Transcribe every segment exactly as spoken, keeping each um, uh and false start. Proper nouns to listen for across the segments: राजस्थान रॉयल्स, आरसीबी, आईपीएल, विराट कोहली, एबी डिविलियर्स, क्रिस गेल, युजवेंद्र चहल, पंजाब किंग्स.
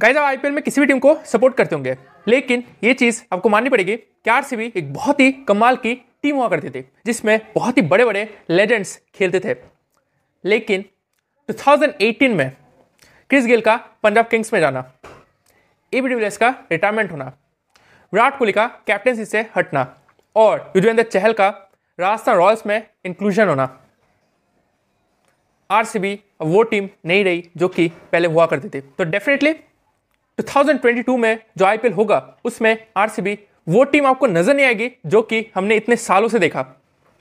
Guys आप आईपीएल में किसी भी टीम को सपोर्ट करते होंगे, लेकिन ये चीज़ आपको माननी पड़ेगी कि आरसीबी एक बहुत ही कमाल की टीम हुआ करती थी जिसमें बहुत ही बड़े बड़े लेजेंड्स खेलते थे। लेकिन दो हज़ार अठारह में क्रिस गेल का पंजाब किंग्स में जाना, एबी डिविलियर्स का रिटायरमेंट होना, विराट कोहली का कैप्टनसी से हटना और युजवेंद्र चहल का राजस्थान रॉयल्स में इंक्लूजन होना, आरसीबी वो टीम नहीं रही जो कि पहले हुआ करती थी। तो डेफिनेटली दो हज़ार बाईस में जो आईपीएल होगा उसमें आरसीबी वो टीम आपको नजर नहीं आएगी जो कि हमने इतने सालों से देखा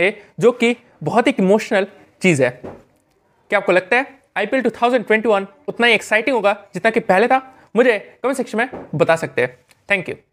ए, जो कि बहुत ही इमोशनल चीज़ है। क्या आपको लगता है आईपीएल दो हज़ार इक्कीस उतना ही एक्साइटिंग होगा जितना कि पहले था? मुझे कमेंट सेक्शन में बता सकते हैं। Thank you.